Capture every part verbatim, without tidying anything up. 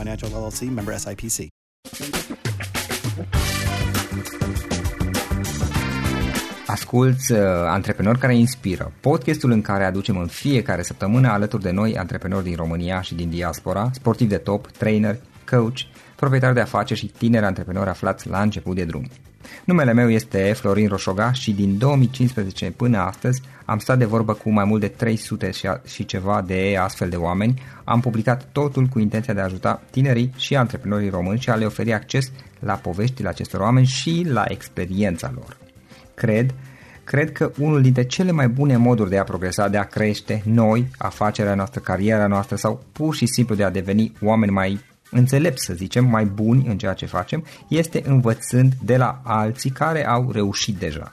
Financial L L C, member S I P C. Asculți uh, Antreprenori care inspiră, podcastul în care aducem în fiecare săptămână alături de noi antreprenori din România și din diaspora, sportivi de top, trainer, coach, proprietari de afaceri și tineri antreprenori aflați la început de drum. Numele meu este Florin Roșoga și din două mii cincisprezece până astăzi am stat de vorbă cu mai mult de trei sute și ceva de astfel de oameni. Am publicat totul cu intenția de a ajuta tinerii și antreprenorii români și a le oferi acces la poveștile acestor oameni și la experiența lor. Cred, cred că unul dintre cele mai bune moduri de a progresa, de a crește noi, afacerea noastră, cariera noastră sau pur și simplu de a deveni oameni mai înțelepți, să zicem, mai buni în ceea ce facem, este învățând de la alții care au reușit deja.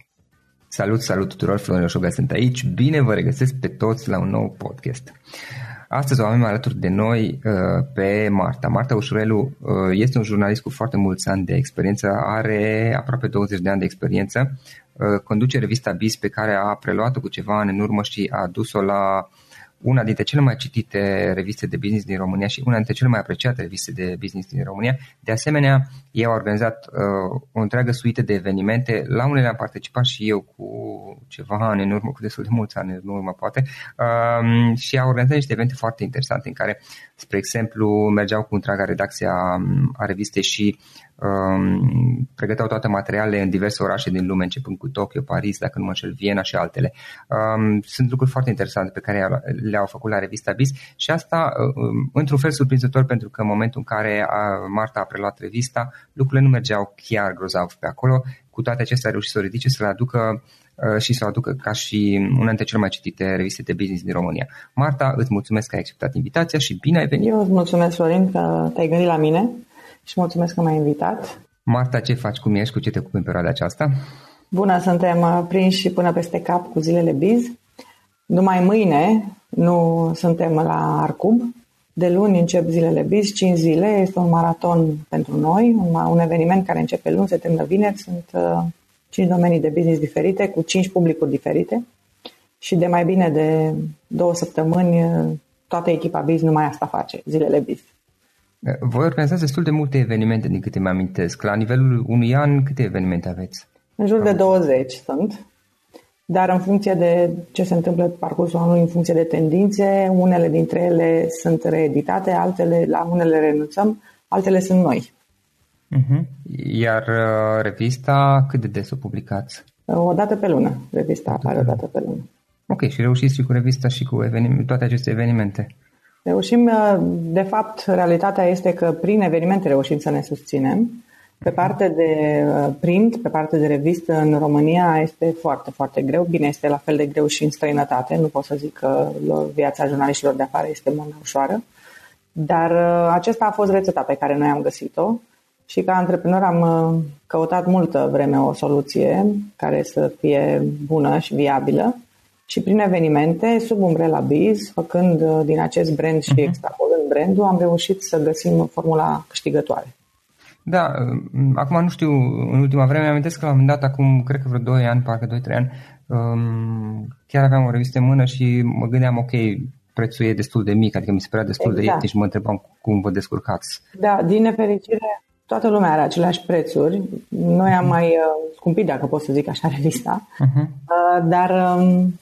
Salut, salut tuturor, Florin Roșoga sunt aici, bine vă regăsesc pe toți la un nou podcast. Astăzi o avem alături de noi pe Marta. Marta Ușurelu este un jurnalist cu foarte mulți ani de experiență, are aproape douăzeci de ani de experiență, conduce revista Biz pe care a preluat-o cu ceva ani în urmă și a dus-o la una dintre cele mai citite reviste de business din România și una dintre cele mai apreciate reviste de business din România. De asemenea, ei au organizat uh, o întreagă suită de evenimente. La unele am participat și eu cu ceva ani în urmă, cu destul de mulți ani în urmă poate, uh, și au organizat niște evenimente foarte interesante în care, spre exemplu, mergeau cu întreaga redacție a, a revistei și uh, pregăteau toate materialele în diverse orașe din lume, începând cu Tokyo, Paris, dacă nu mă înșel, Viena și altele. Uh, sunt lucruri foarte interesante pe care le-au făcut la revista Biz și asta uh, într-un fel surprinzător, pentru că în momentul în care a, Marta a preluat revista, lucrurile nu mergeau chiar grozav pe acolo. Cu toate acestea a reușit să o ridice, să le aducă uh, și să o aducă ca și una dintre cele mai citite reviste de business din România. Marta, îți mulțumesc că ai acceptat invitația și bine ai venit! Eu îți mulțumesc, Florin, că te-ai gândit la mine și mulțumesc că m-ai invitat. Marta, ce faci, cum ești, cu ce te ocupi în perioada aceasta? Bună, suntem prinși până peste cap cu zilele Biz. Numai mâine nu suntem la Arcub. De luni încep zilele Biz, cinci zile. Este un maraton pentru noi, un, un eveniment care începe luni, se termină vineri. Sunt uh, cinci domenii de business diferite, cu cinci publicuri diferite. Și de mai bine de două săptămâni, toată echipa Biz numai asta face, zilele Biz. Voi organizați destul de multe evenimente, din câte mi-amintesc. La nivelul unui an, câte evenimente aveți? În jur de douăzeci sunt, dar în funcție de ce se întâmplă pe parcursul anului, în funcție de tendințe, unele dintre ele sunt reeditate, altele, la unele renunțăm, altele sunt noi. Uh-huh. Iar uh, revista, cât de des o publicați? O dată pe lună. Revista apare o dată pe lună. Ok, și reușiți și cu revista și cu evenim- toate aceste evenimente? Reușim, de fapt, realitatea este că prin evenimente reușim să ne susținem. Pe partea de print, pe partea de revistă în România este foarte, foarte greu. Bine, este la fel de greu și în străinătate. Nu pot să zic că viața jurnaliștilor de afară este mult mai ușoară. Dar acesta a fost rețeta pe care noi am găsit-o. Și ca antreprenor am căutat multă vreme o soluție care să fie bună și viabilă. Și prin evenimente, sub umbrela Biz, făcând din acest brand și extrapolând brandul, am reușit să găsim formula câștigătoare. Da, acum nu știu, în ultima vreme, amintesc că la un moment dat, acum cred că vreo doi ani, parcă doi trei ani, chiar aveam o revistă în mână și mă gândeam, ok, prețul e destul de mic, adică mi se părea destul exact. de ieftin și mă întrebam cum vă descurcați. Da, din nefericire, toată lumea are aceleași prețuri. Noi am mai scumpit, dacă pot să zic așa, revista, uh-huh. dar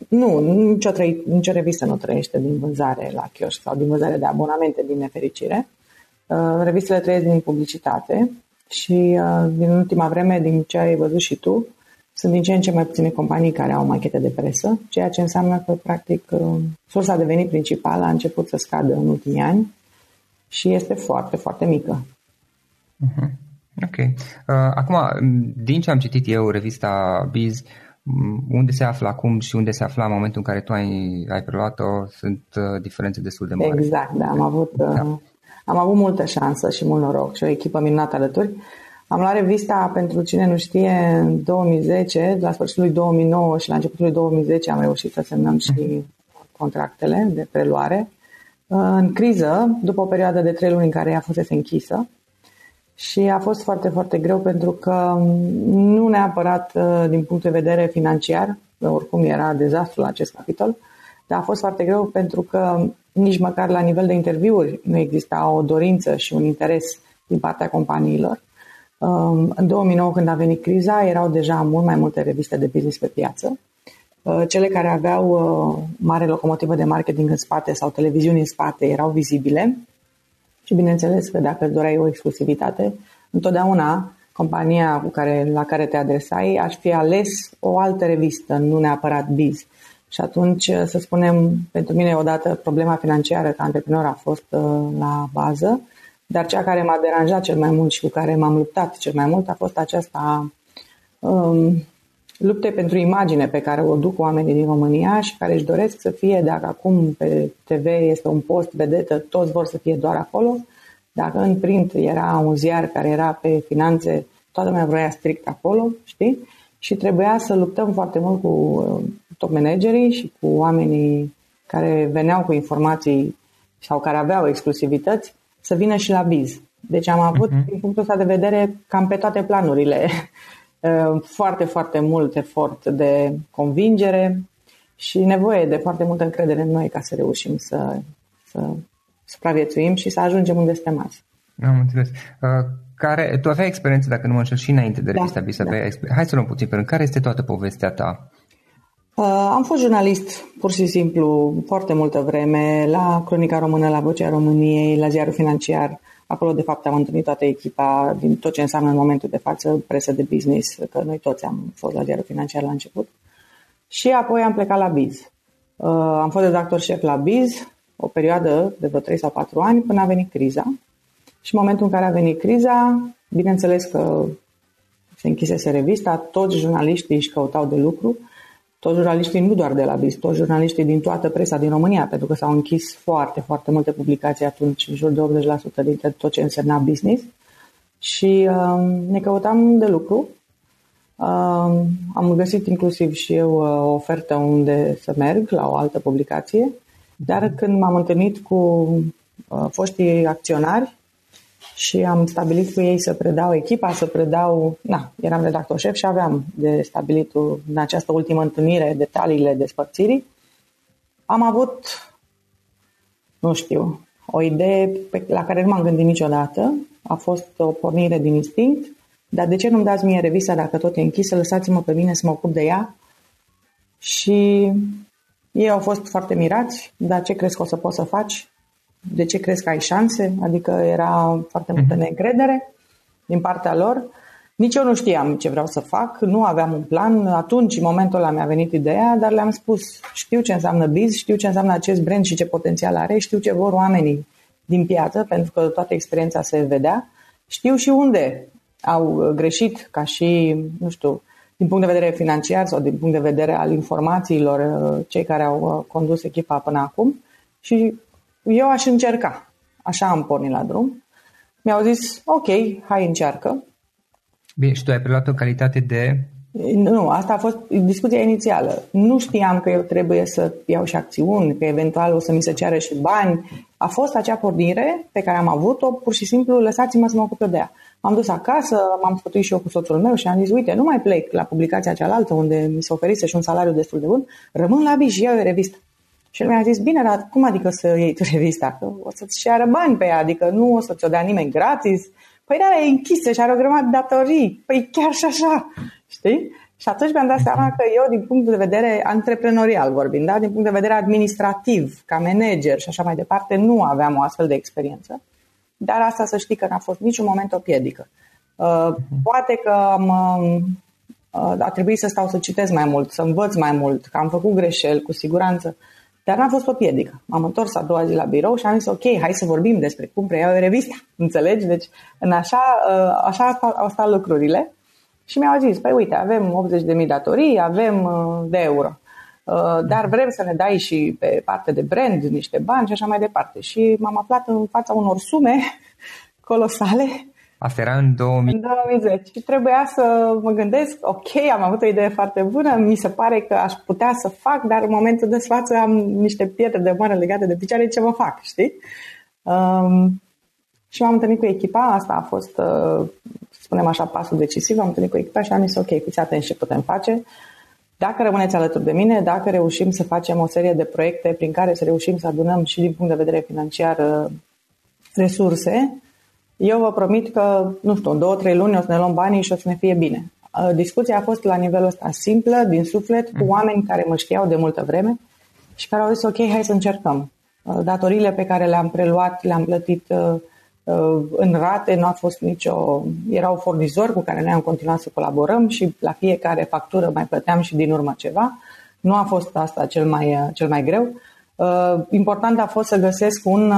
nu, nicio, trăi, nicio revistă nu trăiește din vânzare la chioșc sau din vânzare de abonamente, din nefericire. Revistele trăiesc din publicitate și din ultima vreme, din ce ai văzut și tu, sunt din ce în ce mai puține companii care au machete de presă, ceea ce înseamnă că, practic, sursa de venit principală a început să scadă în ultimii ani și este foarte, foarte mică. Uh-huh. Ok. Uh, acum, din ce am citit eu, revista Biz, unde se află acum și unde se afla în momentul în care tu ai, ai preluat-o, sunt uh, diferențe destul de mari. Exact, da. Am avut, uh, da. am avut multă șansă și mult noroc și o echipă minunată alături. Am luat revista, pentru cine nu știe, în două mii zece, la sfârșitul lui două mii nouă și la începutul lui două mii zece am reușit să semnăm și contractele de preluare. Uh, în criză, după o perioadă de trei luni în care ea fusese închisă, și a fost foarte, foarte greu pentru că nu neapărat din punct de vedere financiar, oricum era dezastrul acest capitol, dar a fost foarte greu pentru că nici măcar la nivel de interviuri nu exista o dorință și un interes din partea companiilor. În două mii nouă, când a venit criza, erau deja mult mai multe reviste de business pe piață. Cele care aveau mare locomotivă de marketing în spate sau televiziuni în spate erau vizibile. Și bineînțeles că dacă îți doreai o exclusivitate, întotdeauna compania cu care, la care te adresai aș fi ales o altă revistă, nu neapărat Biz. Și atunci, să spunem, pentru mine odată problema financiară ca antreprenor a fost uh, la bază, dar cea care m-a deranjat cel mai mult și cu care m-am luptat cel mai mult a fost aceasta um, lupte pentru imagine pe care o duc oamenii din România și care își doresc să fie, dacă acum pe T V este un post vedetă, toți vor să fie doar acolo. Dacă în print era un ziar care era pe finanțe, toată lumea vroia strict acolo, știi? Și trebuia să luptăm foarte mult cu top managerii și cu oamenii care veneau cu informații sau care aveau exclusivități să vină și la Biz. Deci am avut, uh-huh. din punctul ăsta de vedere, cam pe toate planurile foarte, foarte mult efort de convingere și nevoie de foarte multă încredere în noi ca să reușim să, să supraviețuim și să ajungem unde suntem azi. Am înțeles. Care, tu aveai experiență, dacă nu mă înșel, și înainte de revista Biz. Da, da. Hai să luăm puțin pe rând. Care este toată povestea ta? Am fost jurnalist, pur și simplu, foarte multă vreme, la Cronica Română, la Vocea României, la Ziarul Financiar. Acolo, de fapt, am întâlnit toată echipa din tot ce înseamnă în momentul de față presă de business, că noi toți am fost la Ziarul Financiar la început. Și apoi am plecat la Biz. Am fost redactor șef la Biz o perioadă de vreo trei sau patru ani până a venit criza. Și în momentul în care a venit criza, bineînțeles că se închisese revista, toți jurnaliștii își căutau de lucru. Toți jurnaliștii, nu doar de la Biz, toți jurnaliștii din toată presa din România, pentru că s-au închis foarte, foarte multe publicații atunci, în jur de optzeci la sută dintre tot ce însemna business. Și uh, ne căutam de lucru Am găsit inclusiv și eu o ofertă unde să merg la o altă publicație, dar când m-am întâlnit cu foștii acționari și am stabilit cu ei să predau echipa, să predau... Na, eram redactor șef și aveam de stabilit în această ultimă întâlnire detaliile despărțirii. Am avut, nu știu, o idee pe, la care nu m-am gândit niciodată. A fost o pornire din instinct. Dar de ce nu-mi dați mie revista dacă tot e închisă? Lăsați-mă pe mine să mă ocup de ea. Și ei au fost foarte mirați. Dar ce crezi că o să poți să faci? De ce crezi că ai șanse? Adică era foarte multă neîncredere din partea lor. Nici eu nu știam ce vreau să fac, nu aveam un plan. Atunci, în momentul ăla mi-a venit ideea, dar le-am spus, știu ce înseamnă Biz, știu ce înseamnă acest brand și ce potențial are, știu ce vor oamenii din piață, pentru că toată experiența se vedea. Știu și unde au greșit, ca și, nu știu, din punct de vedere financiar sau din punct de vedere al informațiilor, cei care au condus echipa până acum. Și eu aș încerca. Așa am pornit la drum. Mi-au zis, ok, hai încearcă. Bine, și tu ai preluat o calitate de... Nu, asta a fost discuția inițială. Nu știam că eu trebuie să iau și acțiuni, că eventual o să mi se ceară și bani. A fost acea pornire pe care am avut-o, pur și simplu, lăsați-mă să mă ocup de ea. M-am dus acasă, m-am sfătuit și eu cu soțul meu și am zis, uite, nu mai plec la publicația cealaltă, unde mi se oferise și un salariu destul de bun, rămân la Biz și iau o revistă. Și el mi-a zis, bine, dar cum adică să iei tu revista? Că o să-ți ceară bani pe ea, adică nu o să ți-o dea nimeni gratis. Păi da, e închisă și are o grămadă de datorii. Păi chiar și așa, știi? Și atunci mi-am dat seama că eu, din punct de vedere antreprenorial vorbind, da? Din punct de vedere administrativ, ca manager și așa mai departe, nu aveam o astfel de experiență. Dar asta să știi că n-a fost niciun moment o piedică. Uh, poate că am, uh, a trebuit să stau să citesc mai mult, să învăț mai mult, că am făcut greșeli, cu siguranță. Dar n-a fost o piedică. M-am întors a doua zi la birou și am zis, ok, hai să vorbim despre cum preiau o revistă. Înțelegi? Deci în așa, așa au stat lucrurile. Și mi-au zis, păi uite, avem optzeci de mii datorii, avem de euro. Dar vrem să ne dai și pe partea de brand niște bani și așa mai departe. Și m-am aflat în fața unor sume colosale. Asta era în două mii. În două mii zece. Și trebuia să mă gândesc, ok, am avut o idee foarte bună, mi se pare că aș putea să fac, dar în momentul de față am niște pietre de mână legate de picioare, ce mă fac, știi? Um, și m-am întâlnit cu echipa, asta a fost, uh, spunem așa, pasul decisiv, m-am întâlnit cu echipa și am zis, ok, fiți atenți ce putem face. Dacă rămâneți alături de mine, dacă reușim să facem o serie de proiecte prin care să reușim să adunăm și din punct de vedere financiar uh, resurse, eu vă promit că, nu știu, în două, trei luni o să ne luăm banii și o să ne fie bine. Discuția a fost la nivelul ăsta simplă, din suflet, cu oameni care mă știau de multă vreme și care au zis, ok, hai să încercăm. Datoriile pe care le-am preluat, le-am plătit în rate, nu a fost nicio... Erau furnizori cu care noi am continuat să colaborăm și la fiecare factură mai plăteam și din urmă ceva. Nu a fost asta cel mai, cel mai greu. Important a fost să găsesc un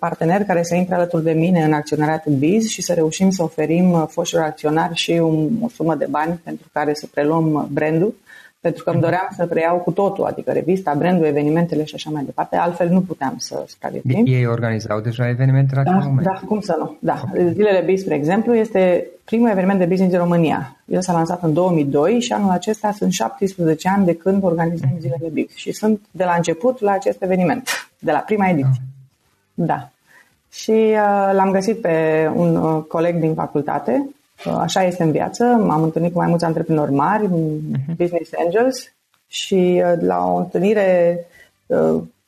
partener care să intre alături de mine în acționariatul Biz și să reușim să oferim foștilor acționari și o sumă de bani pentru care să preluăm brandul, pentru că îmi doream să preiau cu totul, adică revista, brandul, evenimentele și așa mai departe, altfel nu puteam să supraviețuim. Ei organizau deja evenimentele la moment. Da, cum să nu? Da. Zilele Biz, spre exemplu, este primul eveniment de business din România. El s-a lansat în două mii doi și anul acesta sunt șaptesprezece ani de când organizăm zilele Biz și sunt de la început la acest eveniment, de la prima ediție. Da. da. Și uh, l-am găsit pe un uh, coleg din facultate. Așa este în viață, m-am întâlnit cu mai mulți antreprenori mari, uh-huh. business angels, și la o întâlnire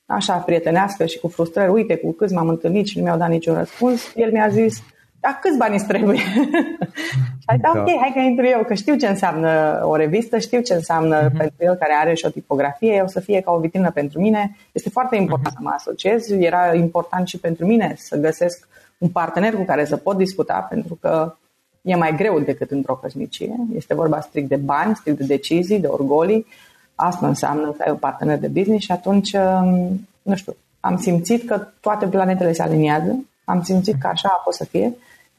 așa prietenească și cu frustrări, uite cu câți m-am întâlnit și nu mi-au dat niciun răspuns, el mi-a zis, da, câți bani îți trebuie? Și a zis, da, ok, hai că intru eu, că știu ce înseamnă o revistă, știu ce înseamnă uh-huh. pentru el care are și o tipografie, o să fie ca o vitrină pentru mine, este foarte important uh-huh. să mă asociez, era important și pentru mine să găsesc un partener cu care să pot discuta, pentru că e mai greu decât într-o căsnicie. Este vorba strict de bani, strict de decizii, de orgolii. Asta înseamnă să ai un partener de business și atunci, nu știu, am simțit că toate planetele se aliniază, am simțit că așa a fost să fie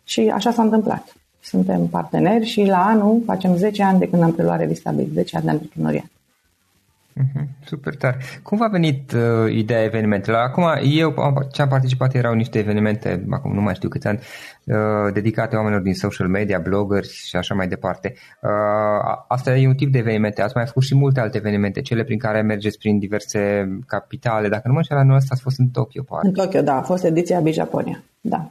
și așa s-a întâmplat. Suntem parteneri și la anul facem zece ani de când am preluat revista Biz, zece ani de antreprenoriat. Super tare. Cum v-a venit uh, ideea evenimentelor? Acum, eu am, ce am participat erau niște evenimente, acum nu mai știu câți ani, uh, dedicate oamenilor din social media, bloggeri și așa mai departe. Uh, asta e un tip de evenimente. Ați mai făcut și multe alte evenimente, cele prin care mergeți prin diverse capitale. Dacă nu mă înșel, anul ăsta ați fost în Tokyo, poate. În Tokyo, da. A fost ediția Biz Japonia, da.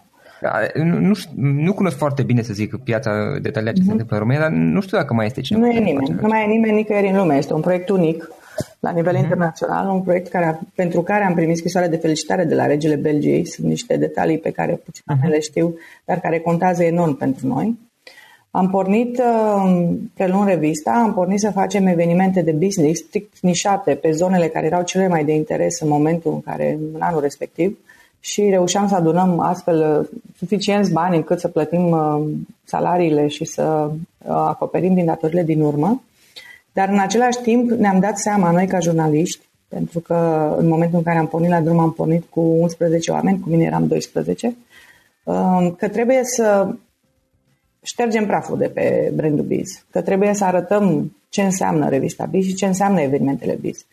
Nu, nu, nu cunosc foarte bine, să zic, piața detaliată ce se întâmplă în România, dar nu știu dacă mai este cineva. Nu e nimeni, nu mai e nimeni nicăieri în lume. Este un proiect unic la nivel mm-hmm. internațional, un proiect care, pentru care am primit scrisoare de felicitare de la regele Belgiei. Sunt niște detalii pe care puțin mm-hmm. le știu, dar care contează enorm pentru noi. Am pornit, prelung revista, am pornit să facem evenimente de business strict nișate pe zonele care erau cele mai de interes în momentul în care, în anul respectiv, și reușeam să adunăm astfel suficienți bani încât să plătim salariile și să acoperim din datorile din urmă. Dar în același timp ne-am dat seama noi ca jurnaliști, pentru că în momentul în care am pornit la drum am pornit cu unsprezece oameni, cu mine eram doisprezece, că trebuie să ștergem praful de pe brandul Biz, că trebuie să arătăm ce înseamnă revista Biz și ce înseamnă evenimentele Biz.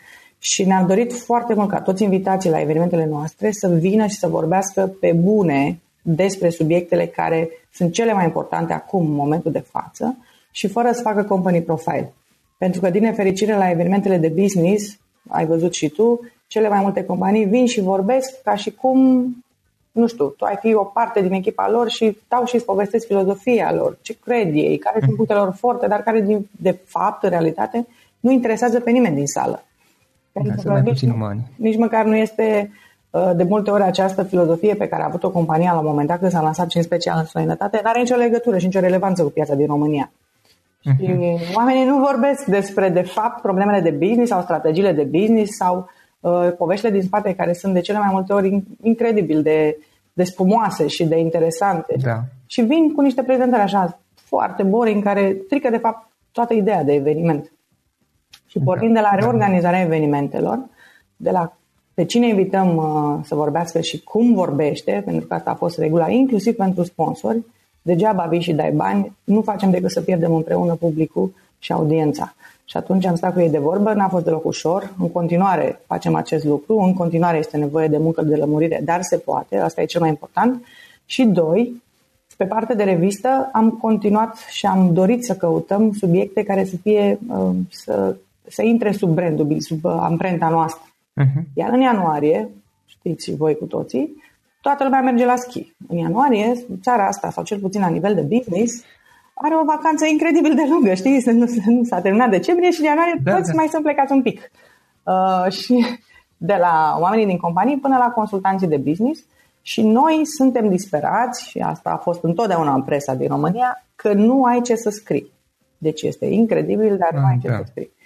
Și ne-am dorit foarte mult ca toți invitații la evenimentele noastre să vină și să vorbească pe bune despre subiectele care sunt cele mai importante acum, în momentul de față, și fără să facă company profile. Pentru că, din nefericire, la evenimentele de business, ai văzut și tu, cele mai multe companii vin și vorbesc ca și cum, nu știu, tu ai fi o parte din echipa lor și stau și îți povestesc filozofia lor, ce cred ei, care sunt punctele lor forte, dar care, de fapt, în realitate, nu interesează pe nimeni din sală. Că nici, nici măcar nu este de multe ori această filozofie pe care a avut-o compania la un moment dat când s-a lansat și în special în străinătate, n-are nicio legătură și nicio relevanță cu piața din România. Uh-huh. Și oamenii nu vorbesc despre, de fapt, problemele de business sau strategiile de business sau uh, poveștile din spate, care sunt de cele mai multe ori incredibil de, de spumoase și de interesante. Da. Și vin cu niște prezentări așa foarte boring, care strică de fapt toată ideea de eveniment. Și pornind de la reorganizarea evenimentelor, de la pe cine invităm uh, să vorbească și cum vorbește, pentru că asta a fost regula, inclusiv pentru sponsori, degeaba vii și dai bani, nu facem decât să pierdem împreună publicul și audiența. Și atunci am stat cu ei de vorbă, n-a fost deloc ușor, în continuare facem acest lucru, în continuare este nevoie de muncă de lămurire, dar se poate, asta e cel mai important. Și doi, pe partea de revistă am continuat și am dorit să căutăm subiecte care să fie, uh, să să intre sub brandul, sub amprenta noastră. Uh-huh. Iar în ianuarie, știți voi cu toții, toată lumea merge la schi. În ianuarie, țara asta, sau cel puțin la nivel de business, are o vacanță incredibil de lungă, știi? Nu, nu s-a terminat decembrie și în ianuarie da, toți da. mai sunt plecați un pic. Uh, și de la oamenii din companii până la consultanții de business. Și noi suntem disperați, și asta a fost întotdeauna în presa din România, că nu ai ce să scrii. Deci este incredibil, dar da, nu ai ce da. să scrii.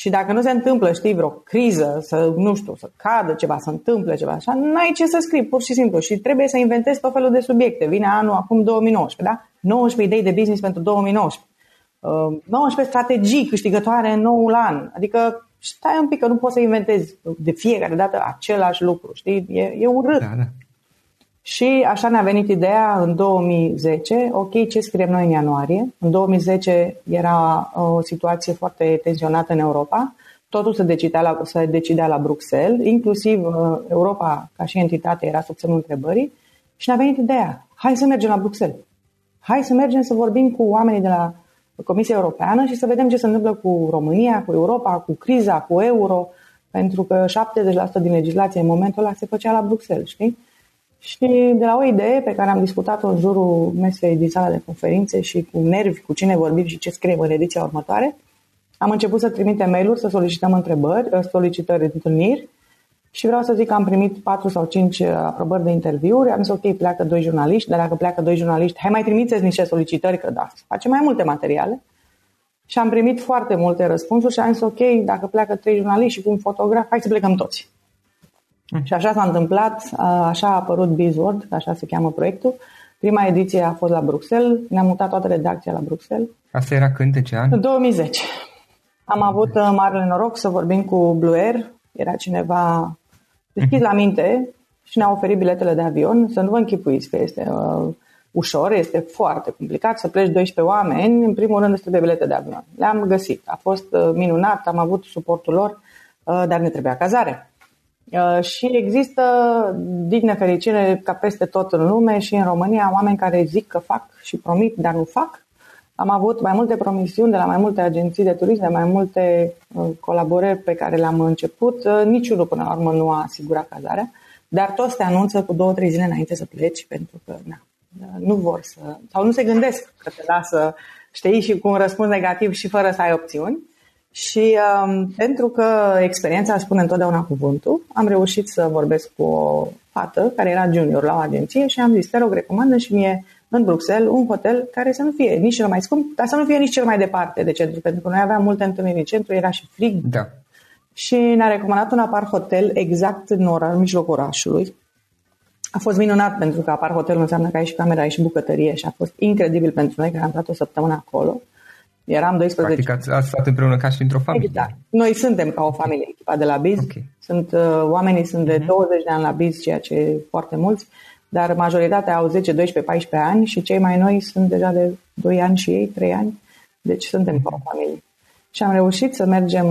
Și dacă nu se întâmplă, știi, vreo criză, să, nu știu, să cadă ceva, să întâmple ceva așa, n-ai ce să scrii, pur și simplu. Și trebuie să inventezi tot felul de subiecte. Vine anul acum două mii nouăsprezece, da? nouăsprezece idei de business pentru două mii nouăsprezece. nouăsprezece strategii câștigătoare în noul an. Adică stai un pic că nu poți să inventezi de fiecare dată același lucru, știi? E, e urât. Da, da. Și așa ne-a venit ideea în două mii zece, ok, ce scriem noi în ianuarie? În două mii zece era o situație foarte tensionată în Europa, totul se decidea la, se decidea la Bruxelles, inclusiv Europa ca și entitate era sub semnul întrebării și ne-a venit ideea, hai să mergem la Bruxelles, hai să mergem să vorbim cu oamenii de la Comisia Europeană și să vedem ce se întâmplă cu România, cu Europa, cu criza, cu euro, pentru că șaptezeci la sută din legislație în momentul ăla se făcea la Bruxelles, știi? Și de la o idee pe care am discutat-o în jurul mesei din sala de conferințe și cu nervi, cu cine vorbim și ce scriem în ediția următoare, am început să trimitem mail-uri, să solicităm întrebări, solicitări de întâlniri și vreau să zic că am primit patru sau cinci aprobări de interviuri. Am zis ok, pleacă doi jurnaliști, dar dacă pleacă doi jurnaliști, hai mai trimiteți niște solicitări, că da, facem mai multe materiale. Și am primit foarte multe răspunsuri și am zis ok, dacă pleacă trei jurnaliști și cu un fotograf, hai să plecăm toți. Și așa s-a întâmplat, așa a apărut BizWord, așa se cheamă proiectul. Prima ediție a fost la Bruxelles, ne-am mutat toată redacția la Bruxelles. Asta era când, în ce an? În două mii zece. Am avut marele noroc să vorbim cu Blue Air, era cineva deschis la minte și ne-a oferit biletele de avion. Să nu vă închipuiți că este uh, ușor, este foarte complicat să pleci doisprezece oameni. În primul rând îți trebuie bilete de avion. Le-am găsit, a fost uh, minunat, am avut suportul lor. dar ne trebuia cazare. Și există, din nefericire, ca peste tot în lume și în România, oameni care zic că fac și promit, dar nu fac. Am avut mai multe promisiuni de la mai multe agenții de turism, de mai multe colaborări pe care le-am început. Niciunul până la urmă nu a asigurat cazarea, dar toți te anunță cu două, trei zile înainte să pleci, pentru că na, nu vor să, sau nu se gândesc că te lasă, știi, și cu un răspuns negativ și fără să ai opțiuni. Și um, pentru că experiența spune întotdeauna cuvântul, am reușit să vorbesc cu o fată care era junior la o agenție și am zis, te rog, recomandă și mie în Bruxelles un hotel care să nu fie nici cel mai scump, dar să nu fie nici cel mai departe de centru, pentru că noi aveam multe întâlniri în centru, era și frig. Da. Și ne-a recomandat un apart hotel exact în ora, în mijlocul orașului. A fost minunat, pentru că apart hotelul înseamnă că ai și camera, ai și bucătărie, și a fost incredibil pentru noi, că am stat o săptămână acolo. Eram doisprezece. Practic ați, ați stat împreună ca și într-o familie. Exact. Noi suntem ca o familie, echipa de la Biz. Okay. Sunt, oamenii sunt de douăzeci de ani la Biz, ceea ce e foarte mulți, dar majoritatea au zece, doisprezece, paisprezece ani și cei mai noi sunt deja de doi ani și ei, trei ani. Deci suntem ca o familie. Și am reușit să mergem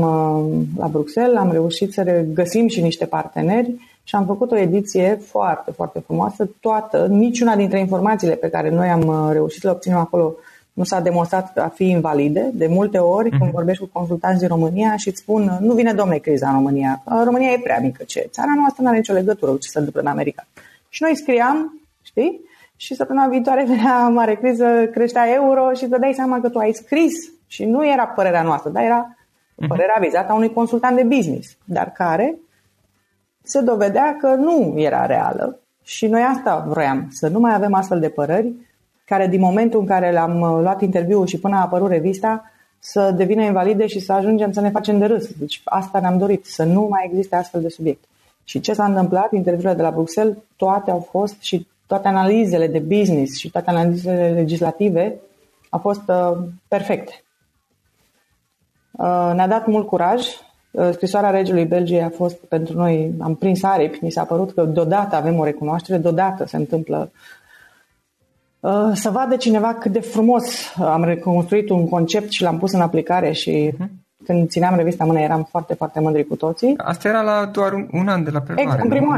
la Bruxelles, am reușit să găsim și niște parteneri și am făcut o ediție foarte, foarte frumoasă. Toată, niciuna dintre informațiile pe care noi am reușit să le obținem acolo nu s-a demonstrat a fi invalide. De multe ori, mm-hmm. când vorbești cu consultanți din România și îți spun, nu vine, domnule, criza în România. România e prea mică, ce? Țara noastră nu are nicio legătură cu ce se întâmplă în America. Și noi scriam, știi? Și săptămâna viitoare venea mare criză, creștea euro și te dai seama că tu ai scris și nu era părerea noastră, dar era părerea avizată a unui consultant de business, dar care se dovedea că nu era reală. Și noi asta vroiam, să nu mai avem astfel de păreri, care din momentul în care le-am luat interviul și până a apărut revista, să devină invalide și să ajungem să ne facem de râs. Deci asta ne-am dorit, să nu mai existe astfel de subiecte. Și ce s-a întâmplat? Interviurile de la Bruxelles, toate au fost, și toate analizele de business și toate analizele legislative au fost uh, perfecte. Uh, ne-a dat mult curaj. Uh, scrisoarea regelui Belgiei a fost pentru noi, am prins aripi, mi s-a părut că deodată avem o recunoaștere, deodată se întâmplă uh, să vadă cineva cât de frumos am reconstruit un concept și l-am pus în aplicare și... Uh-huh. Când țineam revista în mână, eram foarte, foarte mândri cu toții. Asta era la doar un, un an de la preluare. Exact, în primul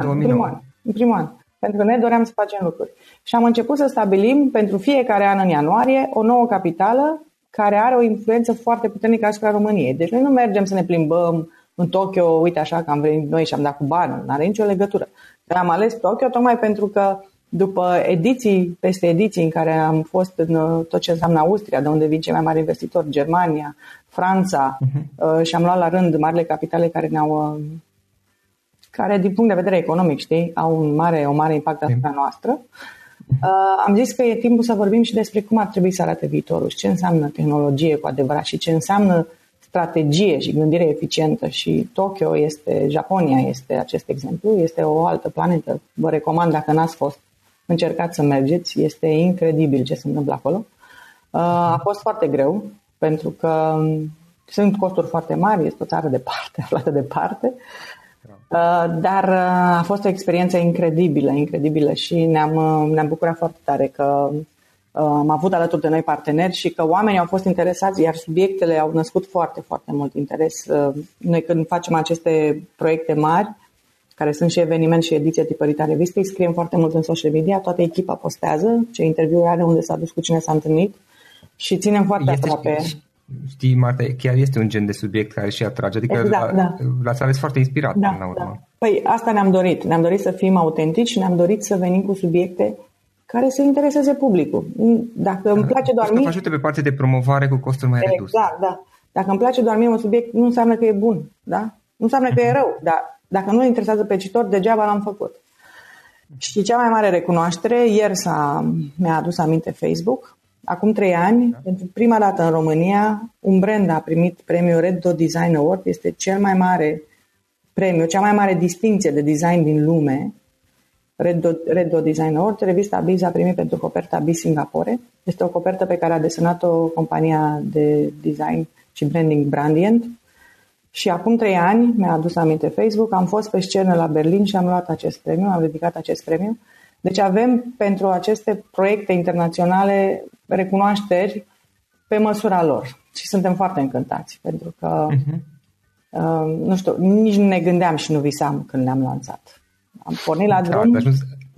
an, în primul an, pentru că ne doream să facem lucruri. Și am început să stabilim pentru fiecare an în ianuarie o nouă capitală care are o influență foarte puternică asupra României. Deci noi nu mergem să ne plimbăm în Tokyo, uite așa că am venit noi și am dat cu bani, n-are nicio legătură. Dar am ales Tokyo tocmai pentru că după ediții, peste ediții în care am fost în tot ce înseamnă Austria, de unde vin cei mai mari investitori, Germania, Franța, uh-huh. și am luat la rând marile capitale care ne-au, care din punct de vedere economic, știi, au un mare, o mare impact asupra noastră. Uh, am zis că e timpul să vorbim și despre cum ar trebui să arate viitorul și ce înseamnă tehnologie cu adevărat și ce înseamnă strategie și gândire eficientă. Și Tokyo este, Japonia este acest exemplu, este o altă planetă. Vă recomand, dacă n-ați fost, încercați să mergeți, este incredibil ce se întâmplă acolo. A fost foarte greu, pentru că sunt costuri foarte mari, este o țară departe, aflată departe, dar a fost o experiență incredibilă, incredibilă și ne-am, ne-am bucurat foarte tare că am avut alături de noi parteneri și că oamenii au fost interesați, iar subiectele au născut foarte, foarte mult interes. Noi când facem aceste proiecte mari, care sunt și eveniment și ediție tipărită a revistei, scriem foarte mult în social media, toată echipa postează ce interviuri are, unde s-a dus, cu cine s-a întâlnit și ținem foarte aproape. Știi, Marta, chiar este un gen de subiect care și atrage, adică exact, la, da. L-ați ales foarte inspirat da, până la urmă. Da. Păi asta ne-am dorit, ne-am dorit să fim autentici, ne-am dorit să venim cu subiecte care să intereseze publicul. Dacă îmi place doar mie... Vă ajute pe partea de promovare cu costuri mai reduse. Exact, da. Dacă îmi place doar mie un subiect, nu înseamnă că e bun, da? Nu înseamnă că e rău, dar dacă nu-l interesează pe citor, degeaba l-am făcut. Și cea mai mare recunoaștere, ieri s-a, mi-a adus aminte Facebook. Acum trei ani, da. Pentru prima dată în România, un brand a primit premiul Red Dot Design Award. Este cel mai mare premiu, cea mai mare distinție de design din lume. Red Dot, Red Dot Design Award. Revista Biz a primit pentru coperta Biz Singapore. Este o copertă pe care a desenat-o compania de design și branding Brandient. Și acum trei ani, mi-a adus aminte Facebook, am fost pe scenă la Berlin și am luat acest premiu, am ridicat acest premiu. Deci avem pentru aceste proiecte internaționale recunoașteri pe măsura lor. Și suntem foarte încântați, pentru că uh-huh. uh, nu știu, nici nu ne gândeam și nu visam când le-am lansat. Am pornit la drum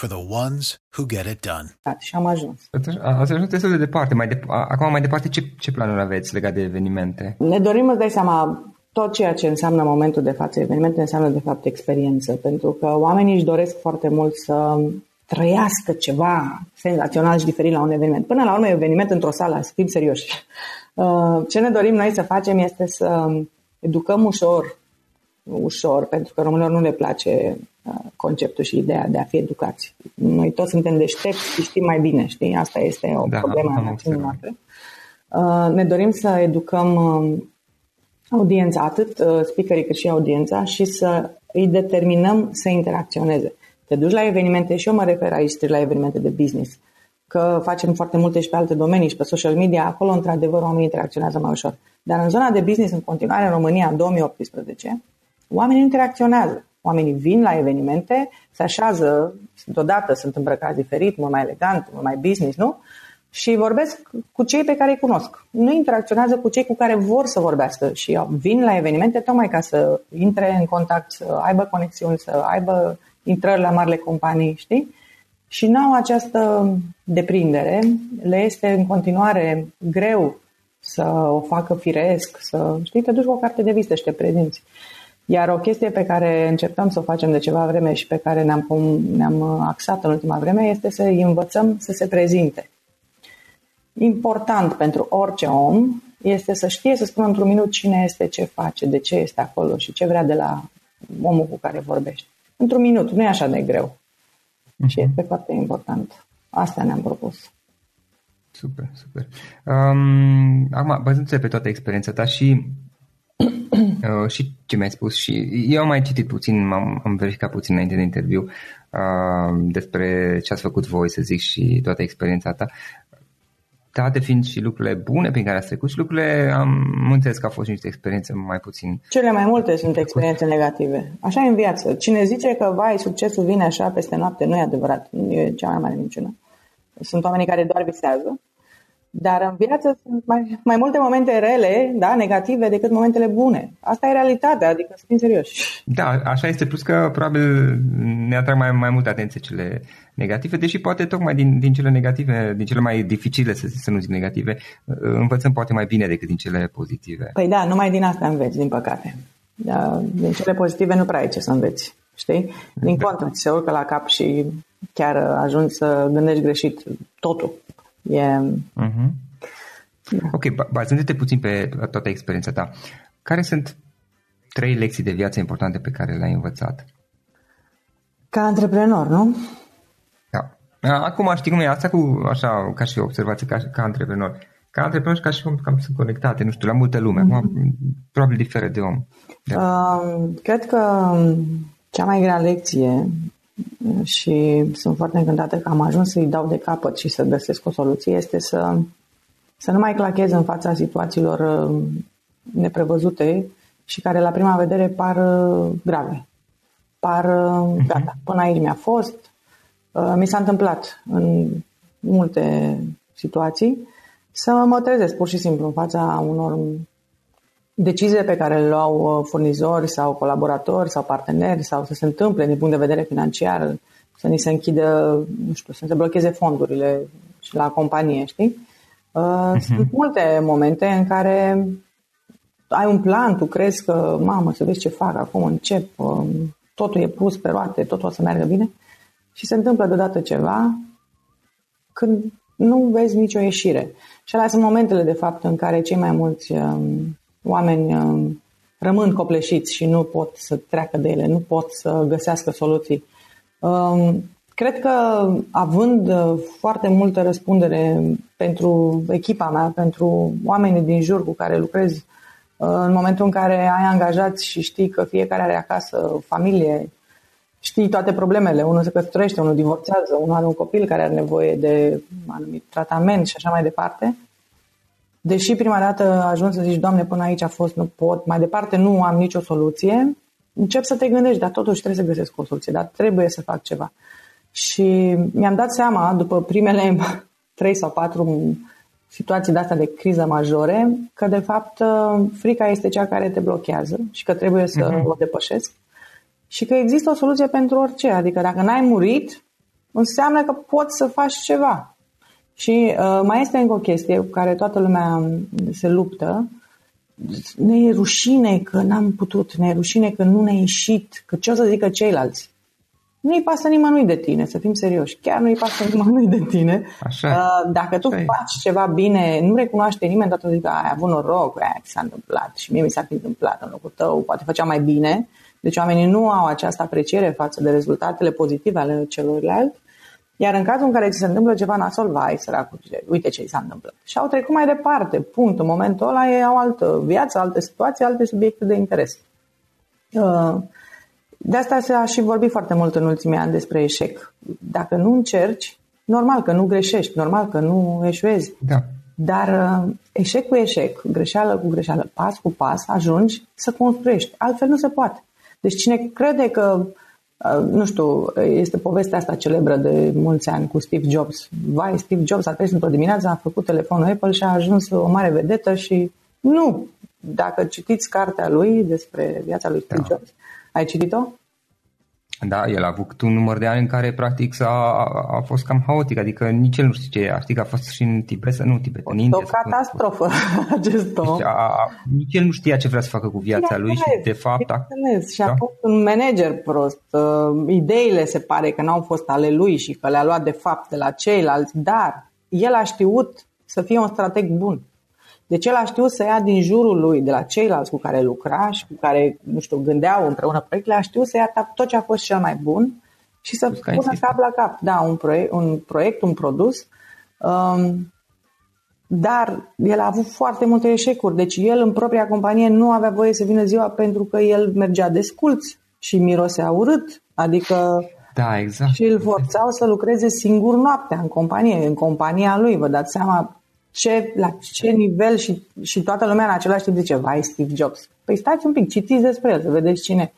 for the ones who get it done. Ați ajuns. Ați ajuns destul de departe. Mai de, acum, mai departe, ce, ce planuri aveți legat de evenimente? Ne dorim, îți dai seama... Tot ceea ce înseamnă momentul de față, evenimente, înseamnă de fapt experiență, pentru că oamenii își doresc foarte mult să trăiască ceva senzațional și diferit la un eveniment. Până la urmă, eveniment într-o sală, să fim serioși. Ce ne dorim noi să facem este să educăm ușor, ușor, pentru că românilor nu le place conceptul și ideea de a fi educați. Noi toți suntem deștepți și știm mai bine, știi? Asta este o da, problemă a națiunii noastre. Ne dorim să educăm audiența, atât speakerii cât și audiența, și să îi determinăm să interacționeze. Te duci la evenimente și eu mă refer aici la evenimente de business, că facem foarte multe și pe alte domenii și pe social media, acolo într-adevăr oamenii interacționează mai ușor. Dar în zona de business, în continuare, în România, în două mii optsprezece, oamenii interacționează. Oamenii vin la evenimente, se așează, deodată sunt îmbrăcați diferit, mult mai elegant, mult mai business, nu? Și vorbesc cu cei pe care îi cunosc. Nu interacționează cu cei cu care vor să vorbească și vin la evenimente tocmai ca să intre în contact, să aibă conexiuni, să aibă intrări la marile companii, știi? Și n-au această deprindere, le este în continuare greu să o facă firesc, să, știi, te duci cu o carte de vizită și te prezinți. Iar o chestie pe care încercăm să o facem de ceva vreme și pe care ne-am, ne-am axat în ultima vreme este să îi învățăm să se prezinte. Important pentru orice om este să știe să spună într-un minut cine este, ce face, de ce este acolo și ce vrea de la omul cu care vorbești. Într-un minut, nu e așa de greu. Mm-hmm. Și este foarte important. Asta ne-am propus. Super, super. Um, acum, bazându-te pe toată experiența ta și, uh, și ce mi-ai spus, și eu am mai citit puțin, am, am verificat puțin înainte de interviu uh, despre ce ați făcut voi, să zic, și toată experiența ta. Date fiind și lucrurile bune prin care ați trecut și lucrurile, am înțeles că au fost niște experiențe mai puțin. Cele mai multe sunt experiențe negative. Așa e în viață. Cine zice că, vai, succesul vine așa peste noapte, nu e adevărat. E cea mai mare minciună. Sunt oamenii care doar visează. Dar în viață sunt mai, mai multe momente rele, da, negative, decât momentele bune. Asta e realitatea, adică să fim serioși. Da, așa este, plus că probabil ne atrag mai, mai mult atenție cele negative, deși poate tocmai din, din cele negative, din cele mai dificile, să, să nu zic negative, învățăm poate mai bine decât din cele pozitive. Păi da, numai din asta înveți, din păcate. Da, din cele pozitive nu prea ai ce să înveți, știi? Din da. Contră, se urcă la cap și chiar ajungi să gândești greșit totul. Yeah. Uh-huh. Yeah. Ok, bazându-te puțin pe toată experiența ta, care sunt trei lecții de viață importante pe care le-ai învățat? Ca antreprenor, nu? Da. Acum știi cum e asta cu, așa, ca și observație, ca, ca antreprenor. Ca antreprenor și ca și om, cam sunt conectate, nu știu, la multă lume. Uh-huh. Probabil diferă de om. Da. Uh, cred că cea mai grea lecție, și sunt foarte încântată că am ajuns să-i dau de capăt și să găsesc o soluție, este să, să nu mai clachez în fața situațiilor neprevăzute și care la prima vedere par grave. Par, gata, până aici mi-a fost, mi s-a întâmplat în multe situații să mă trezesc pur și simplu în fața unor decizii pe care le luau furnizori sau colaboratori sau parteneri sau să se întâmple din punct de vedere financiar, să ni se închidă, nu știu, să se blocheze fondurile și la companie, știi? Uh-huh. Sunt multe momente în care ai un plan, tu crezi că, mamă, să vezi ce fac, acum încep, totul e pus pe roate, totul o să meargă bine și se întâmplă deodată ceva când nu vezi nicio ieșire. Și alea sunt momentele, de fapt, în care cei mai mulți oameni rămân copleșiți și nu pot să treacă de ele, nu pot să găsească soluții. Cred că având foarte multă răspundere pentru echipa mea, pentru oamenii din jur cu care lucrez, În momentul în care ai angajați și știi că fiecare are acasă familie, știi toate problemele, unul se căsătorește, unul divorțează, unul are un copil care are nevoie de anumit tratament și așa mai departe. Deși prima dată ajungi să zici, Doamne, până aici a fost, nu pot, mai departe nu am nicio soluție, începi să te gândești, dar totuși trebuie să găsesc o soluție, dar trebuie să fac ceva. Și mi-am dat seama, după primele trei sau patru situații de astea de criză majore, că de fapt frica este cea care te blochează și că trebuie să uh-huh. o depășesc și că există o soluție pentru orice. Adică dacă n-ai murit, înseamnă că poți să faci ceva. Și uh, mai este încă o chestie cu care toată lumea se luptă. Ne e rușine că n-am putut, ne e rușine că nu ne-a ieșit, că ce o să zică ceilalți. Nu-i pasă nimănui de tine, să fim serioși. Chiar nu-i pasă nimănui de tine. Așa. Dacă tu Așa. faci ceva bine, nu recunoaște nimeni, toată zic că ai avut noroc, aia s-a întâmplat și mie mi s-a fi întâmplat în locul tău, poate făcea mai bine. Deci oamenii nu au această apreciere față de rezultatele pozitive ale celorlalți. Iar în cazul în care ți se întâmplă ceva nasol, vai, săracul, uite ce i s-a întâmplat. Și au trecut mai departe, punct. În momentul ăla ei au altă viață, alte situații, alte subiecte de interes. De asta s-a și vorbit foarte mult în ultimii ani despre eșec. Dacă nu încerci, normal că nu greșești, normal că nu eșuezi. Da. Dar eșec cu eșec, greșeală cu greșeală, pas cu pas, ajungi să construiești. Altfel nu se poate. Deci cine crede că... Nu știu, este povestea asta celebră de mulți ani cu Steve Jobs. Vai, Steve Jobs a trezit într-o dimineață, a făcut telefonul Apple și a ajuns o mare vedetă și nu. Dacă citiți cartea lui despre viața lui Steve da. Jobs, ai citit-o? Da, el a avut un număr de ani în care practic a, a fost cam haotic, adică nici el nu știu ce, știi că a fost și în Tibet, să nu Tibet, în India. O catastrofă acest om. Nici el nu știa ce vrea să facă cu viața Cine lui vezi, și de fapt... A... Și a da? fost un manager prost, ideile se pare că n-au fost ale lui și că le-a luat de fapt de la ceilalți, dar el a știut să fie un strateg bun. Deci el a știut să ia din jurul lui, de la ceilalți cu care lucra și cu care, nu știu, gândeau împreună proiectele, a știut să ia tot ce a fost cel mai bun și să pună cap la cap. Da, un proiect, un, proiect, un produs. Um, dar el a avut foarte multe eșecuri. Deci el în propria companie nu avea voie să vină ziua pentru că el mergea desculț și mirosea urât. Adică... Da, exact. Și îl forțau să lucreze singur noaptea în companie, în compania lui. Vă dați seama... Ce, la ce nivel și, și toată lumea în același timp zice, vai, Steve Jobs. Păi stați un pic, citiți despre el, să vedeți cine.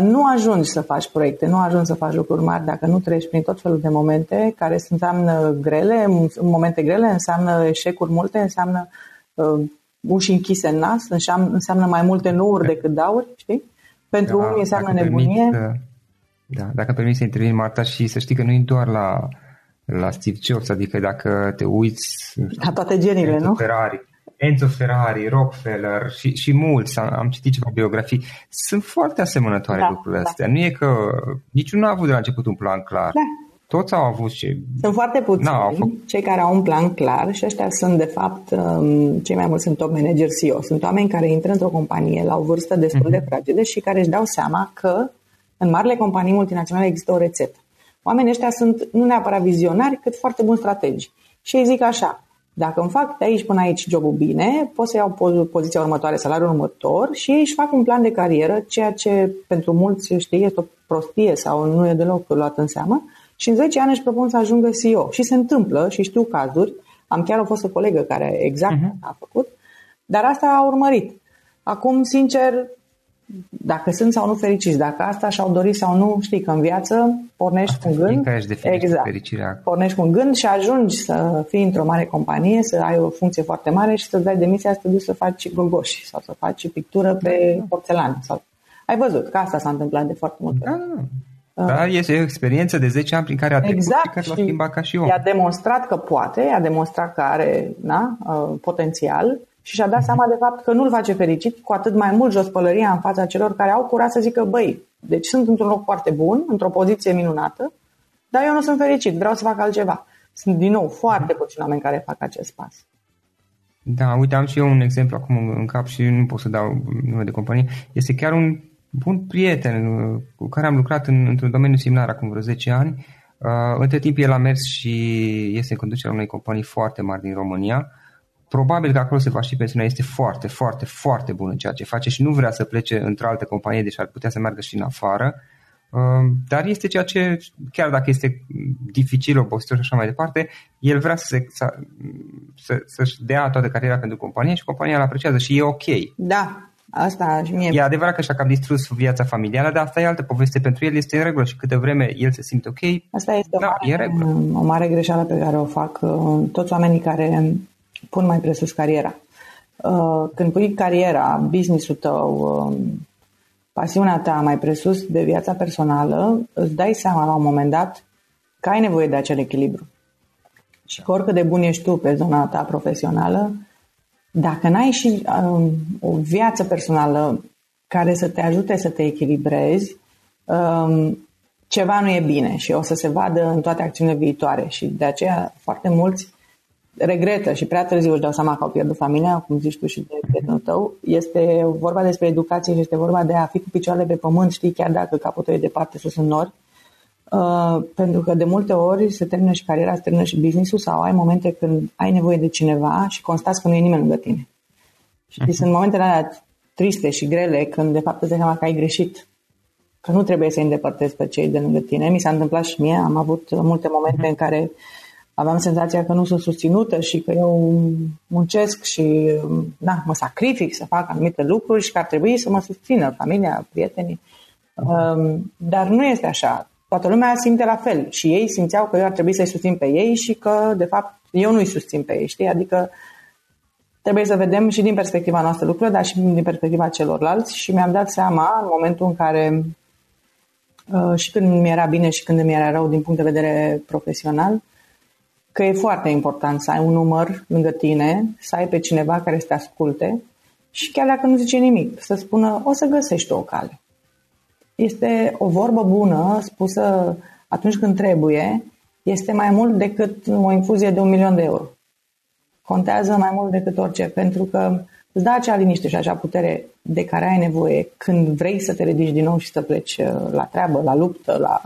Nu ajungi să faci proiecte, nu ajungi să faci lucruri mari dacă nu treci prin tot felul de momente care înseamnă grele, momente grele, înseamnă eșecuri multe, înseamnă uh, uși închise în nas, înseamnă, înseamnă mai multe nouri decât dauri, știi? Pentru da, unii înseamnă nebunie. Permit, da, dacă permiți să intervin, Marta, și să știi că nu e doar la... la Steve Jobs, adică dacă te uiți la toate geniile, Enzo nu? Ferrari, Enzo Ferrari, Rockefeller și, și mulți, am, am citit ceva biografii, sunt foarte asemănătoare da, lucrurile da. astea. Nu e că niciunul nu a avut de la început un plan clar. Da. Toți au avut și... Sunt foarte puțini Na, au făcut... cei care au un plan clar și ăștia sunt de fapt, cei mai mulți sunt top manager C E O. Sunt oameni care intră într-o companie la o vârstă destul mm-hmm. de fragedă și care își dau seama că în marile companii multinaționale există o rețetă. Oamenii ăștia sunt nu neapărat vizionari, cât foarte buni strategi. Și ei zic așa, dacă îmi fac de aici până aici jobul bine, pot să iau poziția următoare, salariul următor și ei își fac un plan de carieră, ceea ce pentru mulți, știi, este o prostie sau nu e deloc luat în seamă și în zece ani își propun să ajungă C E O. Și se întâmplă și știu cazuri, am chiar o fost o colegă care exact uh-huh. a făcut, dar asta a urmărit. Acum, sincer... Dacă sunt sau nu fericiți, dacă asta și-au dorit sau nu, știi că în viață pornești asta cu un gând, exact, pornești cu un gând și ajungi să fii într-o mare companie, să ai o funcție foarte mare și să-ți dai demisia să te duci să faci gogoși sau să faci pictură pe da, porțelană. Sau... Ai văzut că asta s-a întâmplat de foarte mult. Da, da. Dar este o experiență de zece ani prin care a trecut exact, și care l-a schimbat ca și om. I-a demonstrat că poate, i-a demonstrat că are na, potențial. Și și-a dat seama de fapt că nu-l face fericit, cu atât mai mult jos pălăria în fața celor care au curaj să zică, băi, deci sunt într-un loc foarte bun, într-o poziție minunată, dar eu nu sunt fericit, vreau să fac altceva. Sunt din nou foarte puțini oameni care fac acest pas. Da, uite, am și eu un exemplu acum în cap și nu pot să dau nume de companie. Este chiar un bun prieten cu care am lucrat în, într-un domeniu similar acum vreo zece ani. Uh, între timp el a mers și este în conducerea unei companii foarte mari din România. probabil că acolo se va și pensiona, este foarte, foarte, foarte bun în ceea ce face și nu vrea să plece într-o altă companie, deși ar putea să meargă și în afară, dar este ceea ce, chiar dacă este dificil, obositor și așa mai departe, el vrea să se, să, să-și dea toată cariera pentru companie și compania îl apreciază și e ok. Da, asta și mie. E adevărat că și-a cam distrus viața familială, dar asta e altă poveste, pentru el este în regulă și câtă vreme el se simte ok, asta este da, o, mare, e o mare greșeală pe care o fac toți oamenii care pun mai presus cariera. Când pui cariera, business-ul tău, pasiunea ta mai presus de viața personală, îți dai seama la un moment dat că ai nevoie de acel echilibru. Și că oricât de bun ești tu pe zona ta profesională, dacă n-ai și uh, o viață personală care să te ajute să te echilibrezi, uh, ceva nu e bine și o să se vadă în toate acțiunile viitoare. Și de aceea foarte mulți regretă și prea târziu își dau seama că au pierdut familia, cum zici tu și de prietenul tău. Este vorba despre educație și este vorba de a fi cu picioarele pe pământ, știi, chiar dacă capotul e departe sus în nori. Uh, pentru că de multe ori se termină și cariera, se termină și business-ul sau ai momente când ai nevoie de cineva și constați că nu e nimeni lângă tine. Știi, sunt momentele alea triste și grele când de fapt îți dai seama că ai greșit, că nu trebuie să îi îndepărtezi pe cei de lângă tine. Mi s-a întâmplat și mie, am avut multe momente în care aveam senzația că nu sunt susținută și că eu muncesc și na, mă sacrific să fac anumite lucruri și că ar trebui să mă susțină familia, prietenii. Uh, dar nu este așa. Toată lumea simte la fel și ei simțeau că eu ar trebui să-i susțin pe ei și că, de fapt, eu nu-i susțin pe ei, știi? Adică trebuie să vedem și din perspectiva noastră lucrurile, dar și din perspectiva celorlalți și mi-am dat seama în momentul în care, și când mi era bine și când mi era rău din punct de vedere profesional, că e foarte important să ai un număr lângă tine, să ai pe cineva care să te asculte și chiar dacă nu zice nimic, să spună, o să găsești o cale. Este o vorbă bună spusă atunci când trebuie, este mai mult decât o infuzie de un milion de euro. Contează mai mult decât orice, pentru că îți dă acea liniște și acea putere de care ai nevoie când vrei să te ridici din nou și să pleci la treabă, la luptă, la,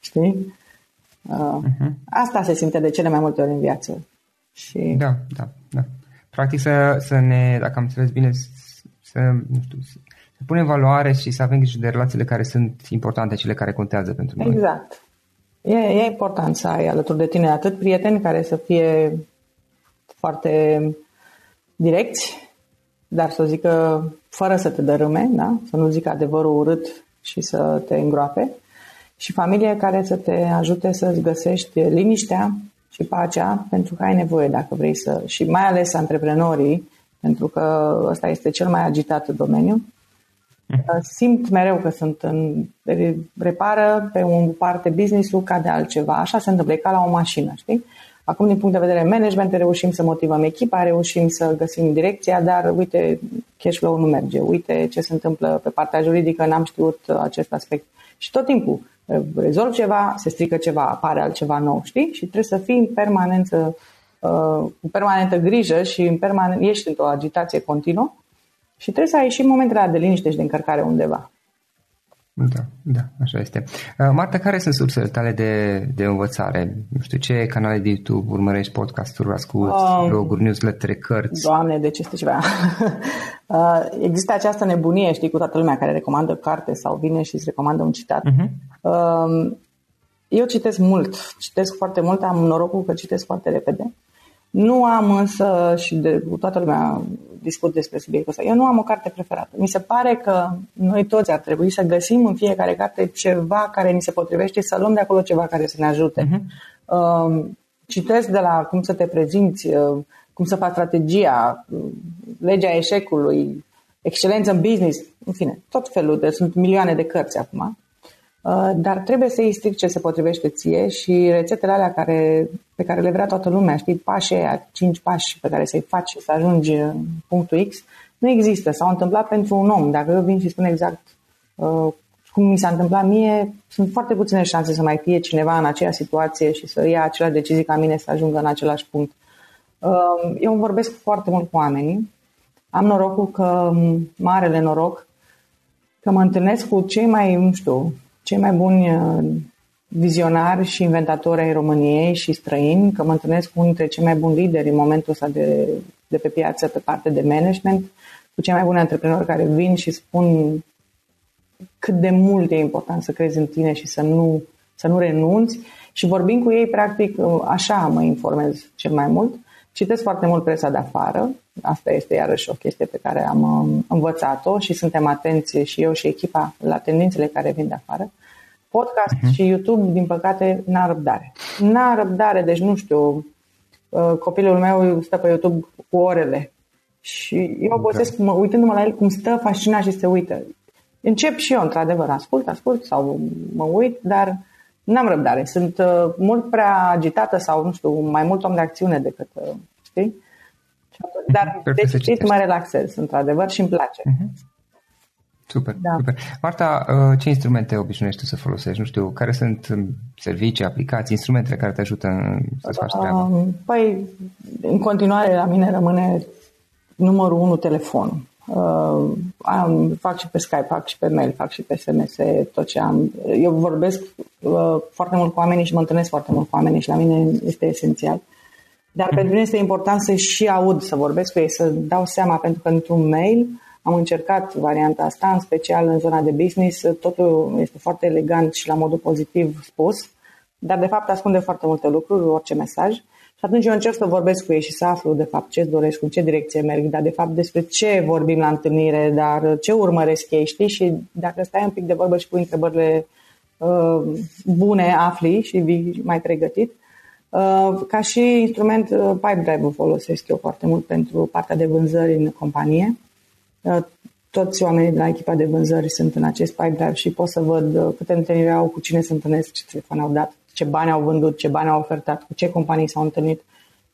știi? Asta se simte de cele mai multe ori în viață. Și... Da, da, da. Practic să, să ne, dacă am înțeles bine, să, nu știu, să... punem valoare și să avem grijă de relațiile care sunt importante, cele care contează pentru noi. Exact. E, e important să ai alături de tine atât prieteni care să fie foarte direcți, dar să o zică fără să te dărâme, da? Să nu zică adevărul urât și să te îngroape, și familie care să te ajute să-ți găsești liniștea și pacea pentru că ai nevoie dacă vrei să... Și mai ales antreprenorii, pentru că ăsta este cel mai agitat domeniu, simt mereu că sunt în repară pe o parte business-ul ca de altceva. Așa se întâmplă, ca la o mașină, știi? Acum din punct de vedere management reușim să motivăm echipa, reușim să găsim direcția, dar uite, cash flow-ul nu merge, uite ce se întâmplă pe partea juridică, n-am știut acest aspect. Și tot timpul rezolv ceva, se strică ceva, apare altceva nou, știi? Și trebuie să fii în permanență, în permanentă grijă și în permanen... ești într-o agitație continuă. Și trebuie să ai și momentele de liniște și de încărcare undeva. Da, da, așa este. Marta, care sunt sursele tale de, de învățare? Nu știu, ce canale de YouTube urmărești, podcast-uri, asculti, um, bloguri, newsletter, cărți? Doamne, deci este ceva. Există această nebunie, știi, cu toată lumea care recomandă carte sau vine și îți recomandă un citat. Uh-huh. Eu citesc mult, citesc foarte mult, am norocul că citesc foarte repede. Nu am însă, și de, toată lumea discut despre subiectul ăsta, eu nu am o carte preferată. Mi se pare că noi toți ar trebui să găsim în fiecare carte ceva care ni se potrivește, să luăm de acolo ceva care să ne ajute. Uh-huh. Uh, citesc de la cum să te prezinți, uh, cum să faci strategia, uh, legea eșecului, excelență în business, în fine, tot felul de, sunt milioane de cărți acum. Dar trebuie să-i stric ce se potrivește ție și rețetele alea care, pe care le vrea toată lumea, știi, pașii aia, cinci pași pe care să-i faci și să ajungi în punctul X, nu există. S-au întâmplat pentru un om. Dacă eu vin și spun exact uh, cum mi s-a întâmplat mie, sunt foarte puține șanse să mai fie cineva în aceeași situație și să ia aceleași decizii ca mine să ajungă în același punct. Uh, eu vorbesc foarte mult cu oamenii. Am norocul că, marele noroc, că mă întâlnesc cu cei mai, nu știu, cei mai buni vizionari și inventatori ai României și străini, că mă întâlnesc cu unul dintre cei mai buni lideri în momentul ăsta de, de pe piață, pe partea de management, cu cei mai buni antreprenori care vin și spun cât de mult e important să crezi în tine și să nu, să nu renunți. Și vorbind cu ei, practic, așa mă informez cel mai mult. Citesc foarte mult presa de afară. Asta este iarăși o chestie pe care am învățat-o și suntem atenți și eu și echipa la tendințele care vin de afară. Podcast uh-huh. și YouTube, din păcate, n-a răbdare. N-a răbdare, deci nu știu, copilul meu stă pe YouTube cu orele și eu obosesc okay. uitându-mă la el cum stă fascinat și se uită. Încep și eu, într-adevăr, ascult, ascult sau mă uit, dar n-am răbdare. Sunt uh, mult prea agitată sau, nu știu, mai mult om de acțiune decât, uh, știi? Dar de citit mă relaxez, într-adevăr, și îmi place. Uh-huh. Super, da. super. Marta, ce instrumente obișnuiești tu să folosești? Nu știu, care sunt servicii, aplicații, instrumentele care te ajută să-ți faci treaba? Uh, păi, în continuare, la mine rămâne numărul unu telefonul. Uh, am, fac și pe Skype, fac și pe mail, fac și pe S M S, tot ce am. Eu vorbesc uh, foarte mult cu oamenii și mă întâlnesc foarte mult cu oamenii și la mine este esențial. Dar mm-hmm. pentru mine este important să și aud, să vorbesc cu ei, să dau seama, pentru că într-un mail am încercat varianta asta, în special în zona de business, totul este foarte elegant și la modul pozitiv spus, dar de fapt ascunde foarte multe lucruri, orice mesaj. Și atunci eu încerc să vorbesc cu ei și să aflu de fapt ce-ți doresc, în ce direcție merg, dar de fapt despre ce vorbim la întâlnire, dar ce urmăresc ei, știi? Și dacă stai un pic de vorbă și pui întrebările uh, bune, afli și vii mai pregătit. Uh, ca și instrument, uh, Pipedrive-ul folosesc eu foarte mult pentru partea de vânzări în companie. Toți oamenii de la echipa de vânzări sunt în acest Pipedrive și pot să văd câte întâlniri au, cu cine se întâlnesc, ce telefon au dat, ce bani au vândut, ce bani au ofertat, cu ce companii s-au întâlnit.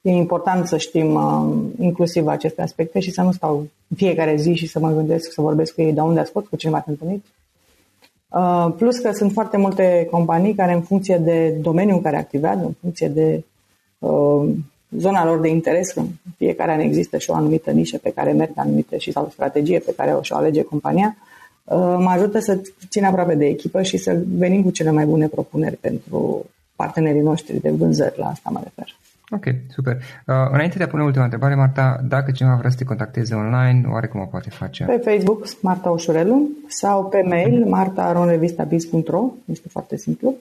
E important să știm inclusiv aceste aspecte și să nu stau fiecare zi și să mă gândesc, să vorbesc cu ei de unde ascult, cu cine m-ați întâlnit. Plus că sunt foarte multe companii care în funcție de domeniul care activează, în funcție de zona lor de interes, când fiecare an există și o anumită nișă pe care merg anumite și sau strategie pe care o și-o alege compania, mă ajută să țin aproape de echipă și să venim cu cele mai bune propuneri pentru partenerii noștri de vânzări, la asta mă refer. Ok, super. Uh, înainte de a pune ultima întrebare, Marta, dacă cineva vrea să te contacteze online, oare cum o poate face? Pe Facebook, Marta Ușurelu, sau pe mail, marta at revista biz punct ro, este foarte simplu.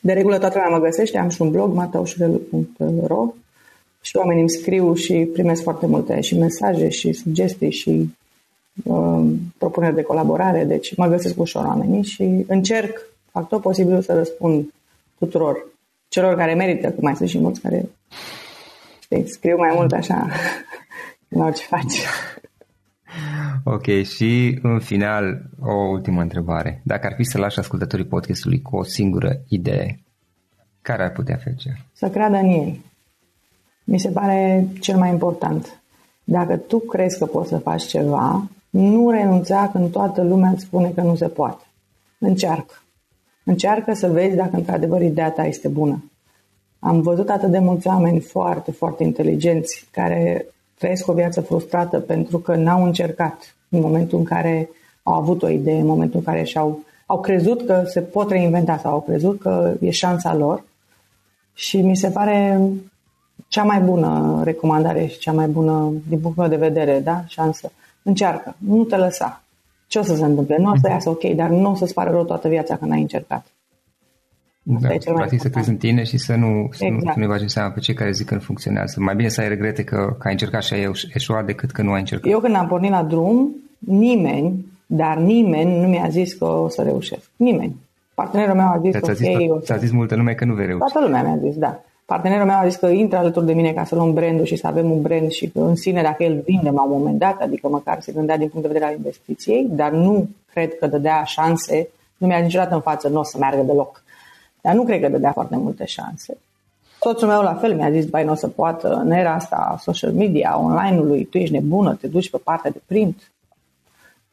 De regulă toată lumea mă găsește, am și un blog, marta ușurelu punct ro. Și oamenii îmi scriu și primesc foarte multe și mesaje și sugestii și uh, propuneri de colaborare. Deci mă găsesc ușor oamenii și încerc, fac tot posibilul să răspund tuturor celor care merită, cum mai sunt și mulți care știi, scriu mai mult așa, nu au ce faci. Ok, și în final o ultimă întrebare. Dacă ar fi să lași ascultătorii podcastului cu o singură idee, care ar putea face? Să creadă în ei. Mi se pare cel mai important. Dacă tu crezi că poți să faci ceva, nu renunța când toată lumea îți spune că nu se poate. Încearcă. Încearcă să vezi dacă într-adevăr ideea ta este bună. Am văzut atât de mulți oameni foarte, foarte inteligenți care trăiesc o viață frustrată pentru că n-au încercat în momentul în care au avut o idee, în momentul în care și-au au crezut că se pot reinventa sau au crezut că e șansa lor. Și mi se pare cea mai bună recomandare și cea mai bună, din punctul meu de vedere, da? Șansă. Încearcă, nu te lăsa. Ce o să se întâmple? Nu o să iasă ok, dar nu o să-ți pară rău toată viața că n-ai încercat. Da, practic să crezi în tine și să nu să exact. nu-i bagi seama pe cei care zic că nu funcționează. Mai bine să ai regrete că, că ai încercat și ai eșuat decât că nu ai încercat. Eu când am pornit la drum, nimeni, dar nimeni nu mi-a zis că o să reușesc. Nimeni. Partenerul meu a zis că ok. Ți-a zis multă lume că nu vei reuși. Toată lumea mi-a zis, da. Partenerul meu a zis că intră alături de mine ca să luăm brandul și să avem un brand și că în sine dacă el vinde la un moment dat, adică măcar se gândea din punct de vedere al investiției, dar nu cred că dădea șanse, nu mi-a niciodată în față, nu o să meargă deloc. Dar nu cred că dădea foarte multe șanse. Soțul meu la fel mi-a zis, băi, nu o să poată, în era asta social media, online-ului, tu ești nebună, te duci pe partea de print.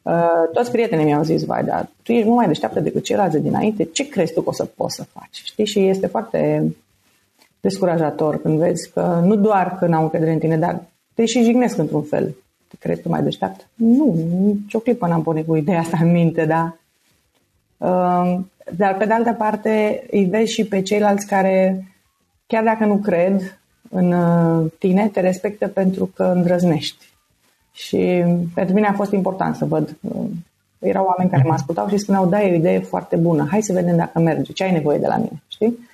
Uh, toți prietenii mi-au zis, vai, dar tu ești mult mai deșteaptă decât ceilalți de dinainte, ce crezi tu că o să poți să faci? Știi? Și este foarte descurajator când vezi că nu doar că n-au încredere în tine, dar te și jignesc într-un fel. Te crezi tu mai deșteaptă? Nu, nici o clipă n-am pornit cu ideea asta în minte, dar Dar pe de altă parte îi vezi și pe ceilalți care, chiar dacă nu cred în tine, te respectă pentru că îndrăznești. Și pentru mine a fost important să văd. Erau oameni care mă ascultau și spuneau: da, e o idee foarte bună, hai să vedem dacă merge, ce ai nevoie de la mine, știi?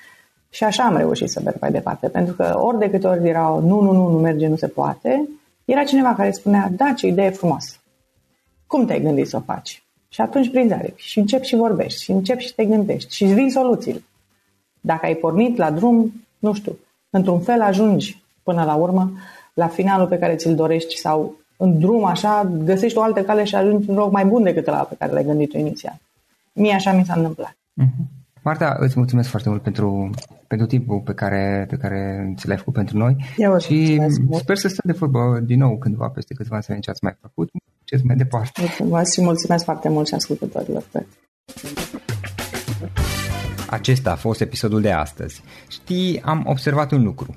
Și așa am reușit să merg mai departe, pentru că ori de câte ori erau nu, nu, nu, nu merge, nu se poate, era cineva care spunea: da, ce idee frumoasă, cum te-ai gândit să o faci? Și atunci prinzi aripi și începi și vorbești și începi și te gândești și îți vin soluțiile. Dacă ai pornit la drum, nu știu, într-un fel ajungi până la urmă la finalul pe care ți-l dorești, sau în drum așa găsești o altă cale și ajungi în loc mai bun decât ăla pe care l-ai gândit tu inițial. Mie așa mi s-a întâmplat. Mm-hmm. Marta, îți mulțumesc foarte mult pentru, pentru timpul pe care, pe care ți l-ai făcut pentru noi. Eu și sper să stăm de vorbă din nou cândva peste câțiva ani, să vedem ce ați mai făcut, ce ați mai departe. Mulțumesc și mulțumesc foarte mult și ascultătorilor tăi. Acesta a fost episodul de astăzi. Știi, am observat un lucru.